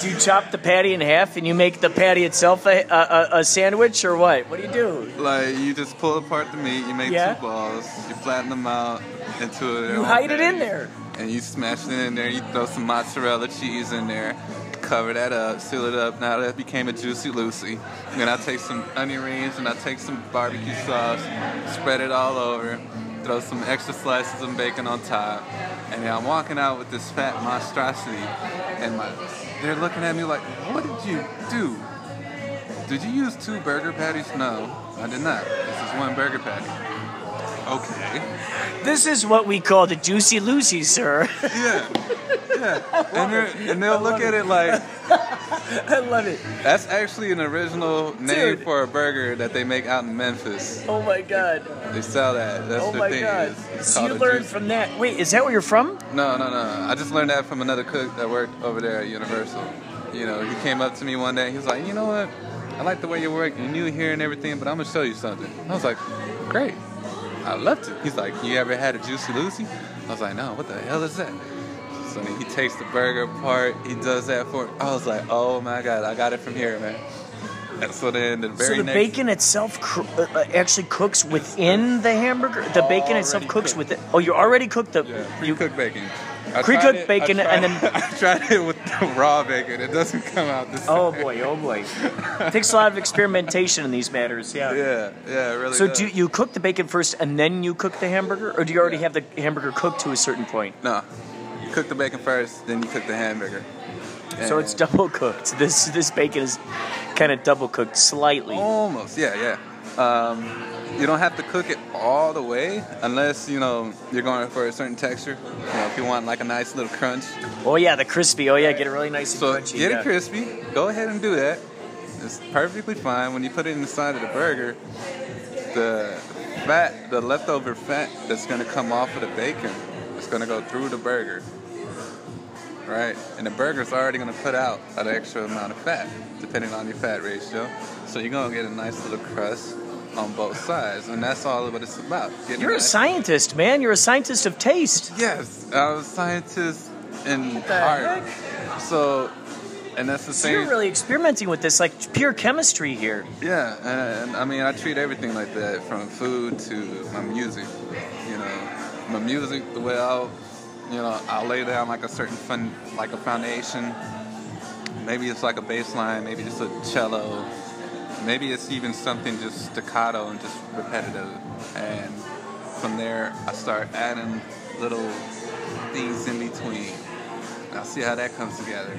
you chop the patty in half and you make the patty itself a, a, a sandwich, or what? What do you do? Like, you just pull apart the meat, you make yeah. two balls, you flatten them out into a... You hide patty, it in there. And you smash it in there, you throw some mozzarella cheese in there, cover that up, seal it up. Now that became a Juicy Lucy. And then I take some onion rings and I take some barbecue sauce, spread it all over, throw some extra slices of bacon on top, and I'm walking out with this fat monstrosity, and my, they're looking at me like, what did you do? Did you use two burger patties? No, I did not. This is one burger patty. Okay. This is what we call the Juicy Lucy, sir. Yeah. Yeah. And, and they'll look at it, it like... I love it. That's actually an original name Dude. for a burger that they make out in Memphis. Oh my God. They, they sell that. That's oh their thing. Oh my God. So you learned from that. Wait, is that where you're from? No, no, no. I just learned that from another cook that worked over there at Universal. You know, he came up to me one day. He was like, you know what? I like the way you work. You're new here and everything, but I'm going to show you something. I was like, great. I loved it. He's like, you ever had a Juicy Lucy? I was like, no, what the hell is that? So he takes the burger apart, he does that for I was like, oh my God, I got it from here, man. And so then the very So the next bacon itself cr uh, actually cooks within the hamburger? The bacon itself cooks within... Oh, you already cooked the... Yeah, pre-cooked bacon. Pre-cooked bacon tried, and then... I tried it with the raw bacon. It doesn't come out the same. Oh boy, oh boy. It takes a lot of experimentation in these matters, yeah. Yeah, yeah, it really So does. do you cook the bacon first and then you cook the hamburger? Or do you already yeah. have the hamburger cooked to a certain point? No. You cook the bacon first, then you cook the hamburger. And so it's double cooked. This this bacon is kind of double cooked slightly. Almost, yeah, yeah. Um... You don't have to cook it all the way unless, you know, you're going for a certain texture. You know, if you want like a nice little crunch. Oh yeah, the crispy. Oh yeah, get it really nice and so crunchy. Get yeah. it crispy. Go ahead and do that. It's perfectly fine. When you put it inside of the burger, the fat, the leftover fat that's going to come off of the bacon is going to go through the burger. Right? And the burger's already going to put out an extra amount of fat, depending on your fat ratio. So you're going to get a nice little crust on both sides, and that's all what it's about. You're a scientist, man. You're a scientist of taste. Yes, I'm a scientist in art. So, and that's the same. So you're really experimenting with this, like pure chemistry here. Yeah, and, and I mean, I treat everything like that, from food to my music. You know, my music, the way I'll, you know, I'll lay down like a certain fun, like a foundation. Maybe it's like a bass line, maybe just a cello. Maybe it's even something just staccato and just repetitive. And from there, I start adding little things in between. And I'll see how that comes together.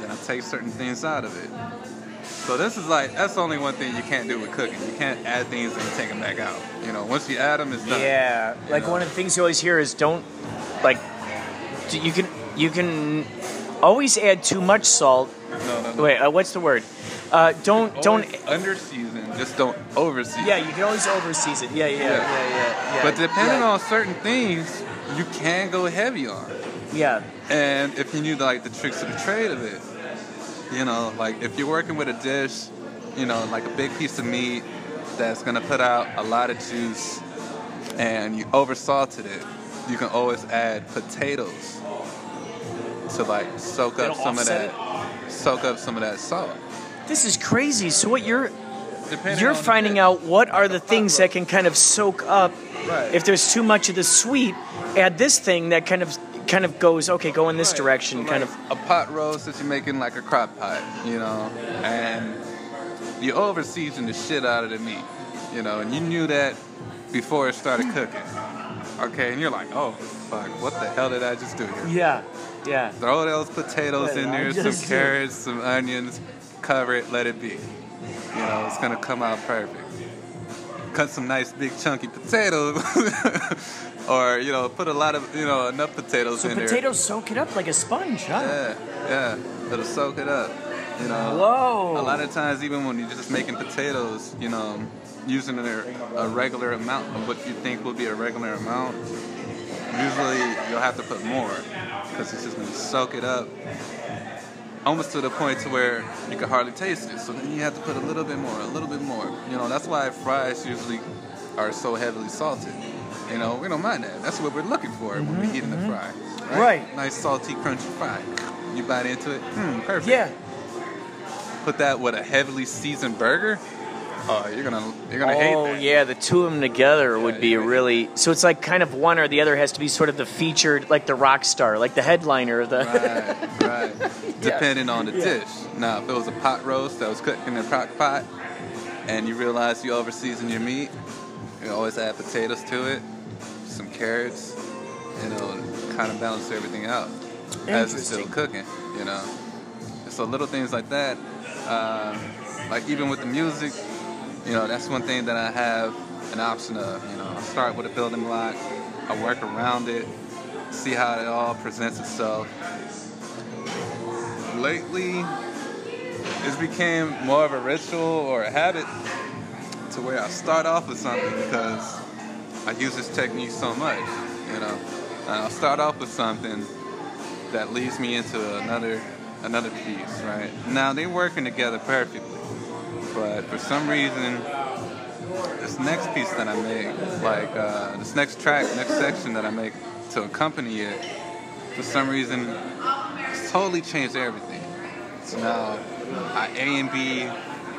Then I take certain things out of it. So this is like, that's only one thing you can't do with cooking. You can't add things and take them back out. You know, once you add them, it's done. Yeah, like you know? One of the things you always hear is don't, like, you can, you can always add too much salt. No, no, no. Wait, uh, what's the word? Uh, don't don't underseason. Just don't overseason. Yeah, you can always overseason. Yeah, yeah, yeah, yeah, yeah, yeah. But depending yeah. on certain things, you can go heavy on. Yeah. And if you knew like the tricks of the trade of it, you know, like if you're working with a dish, you know, like a big piece of meat that's gonna put out a lot of juice, and you oversalted it, you can always add potatoes to like soak up It'll some of that, it. soak up some of that salt. This is crazy. So what you're Depending you're finding dish, out what are the things that can kind of soak up. Right. If there's too much of the sweet, add this thing that kind of kind of goes okay, go in this right. direction. So kind like of a pot roast that you're making like a crock pot, you know, and you over season the shit out of the meat, you know, and you knew that before it started cooking. Okay, and you're like, oh fuck, what the hell did I just do here? Yeah, yeah. Throw those potatoes but in there, some carrots, some onions. Cover it, let it be. You know, it's gonna come out perfect. Cut some nice big chunky potatoes, or you know, put a lot of you know enough potatoes so in potatoes there. So potatoes soak it up like a sponge, huh? Yeah, yeah, it'll soak it up. You know, whoa. A lot of times, even when you're just making potatoes, you know, using a regular amount of what you think will be a regular amount, usually you'll have to put more because it's just gonna soak it up. Almost to the point to where you can hardly taste it. So then you have to put a little bit more, a little bit more. You know, that's why fries usually are so heavily salted. You know, we don't mind that. That's what we're looking for mm-hmm, when we're eating mm-hmm. the fry. Right? Right. Nice salty, crunchy fry. You bite into it? Hmm, perfect. Yeah. Put that with a heavily seasoned burger? Oh, you're gonna you're gonna oh, hate that. Oh yeah, the two of them together yeah, would be yeah. really. So it's like kind of one or the other has to be sort of the featured, like the rock star, like the headliner. The right, right. yeah. Depending on the yeah. dish. Now, if it was a pot roast that was cooked in a crock pot, and you realize you overseason your meat, you always add potatoes to it, some carrots, you know, and kind of balance everything out as it's still cooking. You know, so little things like that. Uh, like even with the music. You know, that's one thing that I have an option of. You know, I start with a building block, I work around it, see how it all presents itself. Lately, it's became more of a ritual or a habit to where I start off with something because I use this technique so much, you know. And I'll start off with something that leads me into another, another piece, right? Now, they're working together perfectly. But for some reason, this next piece that I make, like uh, this next track, next section that I make to accompany it, for some reason, it's totally changed everything. So now I A and B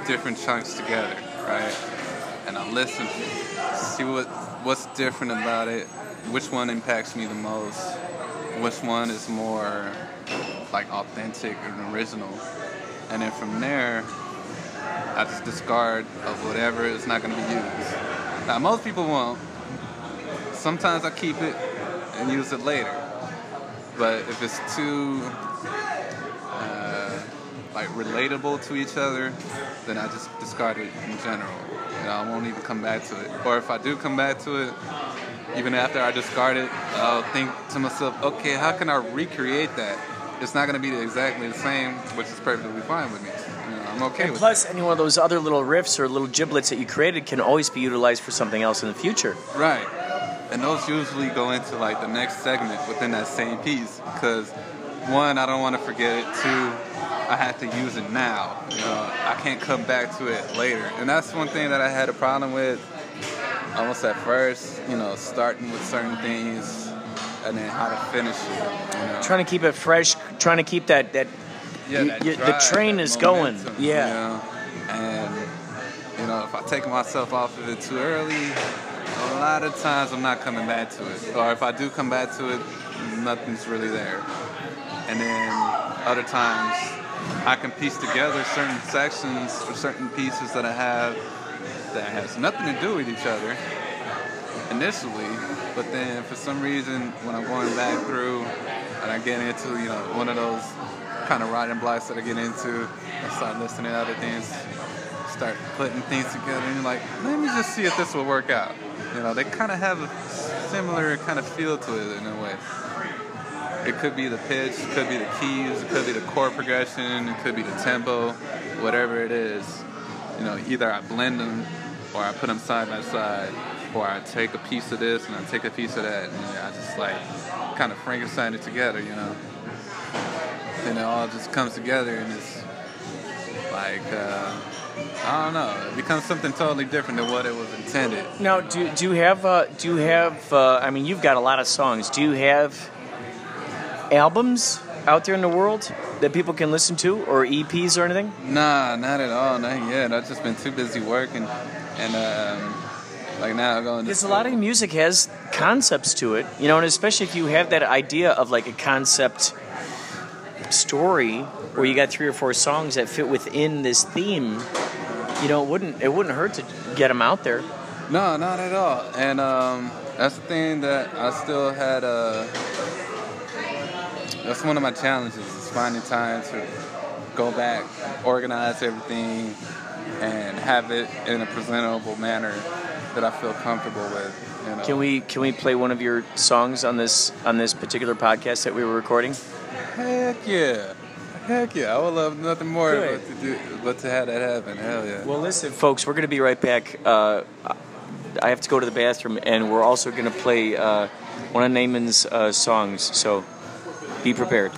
different chunks together, right? And I listen, see what what's different about it, which one impacts me the most, which one is more like authentic and original, and then from there. I just discard of whatever is not going to be used. Now, most people won't. Sometimes I keep it and use it later. But if it's too, uh, like, relatable to each other, then I just discard it in general. You know, I won't even come back to it. Or if I do come back to it, even after I discard it, I'll think to myself, okay, how can I recreate that? It's not going to be exactly the same, which is perfectly fine with me. I'm okay and with plus, that. Any one of those other little riffs or little giblets that you created can always be utilized for something else in the future. Right. And those usually go into, like, the next segment within that same piece because, one, I don't want to forget it. Two, I have to use it now. You know, I can't come back to it later. And that's one thing that I had a problem with almost at first, you know, starting with certain things and then how to finish it. You know? Trying to keep it fresh, trying to keep that... that Yeah, you, you, drive, the train is momentum, going. Yeah. You know? And, you know, if I take myself off of it too early, a lot of times I'm not coming back to it. Or if I do come back to it, nothing's really there. And then other times I can piece together certain sections or certain pieces that I have that has nothing to do with each other initially. But then for some reason, when I'm going back through and I get into, you know, one of those kind of writing blocks that I get into, I start listening to other things, start putting things together, and you're like, let me just see if this will work out. You know, they kind of have a similar kind of feel to it in a way. It could be the pitch, it could be the keys, it could be the chord progression, it could be the tempo, whatever it is. You know, either I blend them, or I put them side by side, or I take a piece of this and I take a piece of that, and I just like kind of Frankenstein it together, you know. And it all just comes together and it's like, uh, I don't know, it becomes something totally different than what it was intended. Now, do, do you have, uh, do you have uh, I mean, you've got a lot of songs. Do you have albums out there in the world that people can listen to or E Ps or anything? Nah, not at all, not yet. I've just been too busy working and, um, like now I'm going to Because school. A lot of music has concepts to it, you know, and especially if you have that idea of like a concept story where you got three or four songs that fit within this theme, you know, it wouldn't it wouldn't hurt to get them out there. No, not at all. And um, that's the thing that I still had. Uh, that's one of my challenges is finding time to go back, organize everything, and have it in a presentable manner that I feel comfortable with. You know? Can we can we play one of your songs on this on this particular podcast that we were recording? Heck yeah. Heck yeah. I would love nothing more but to, do, but to have that happen. Hell yeah. Well, listen, folks, we're going to be right back. Uh, I have to go to the bathroom, and we're also going to play uh, one of Naaman's uh, songs, so be prepared.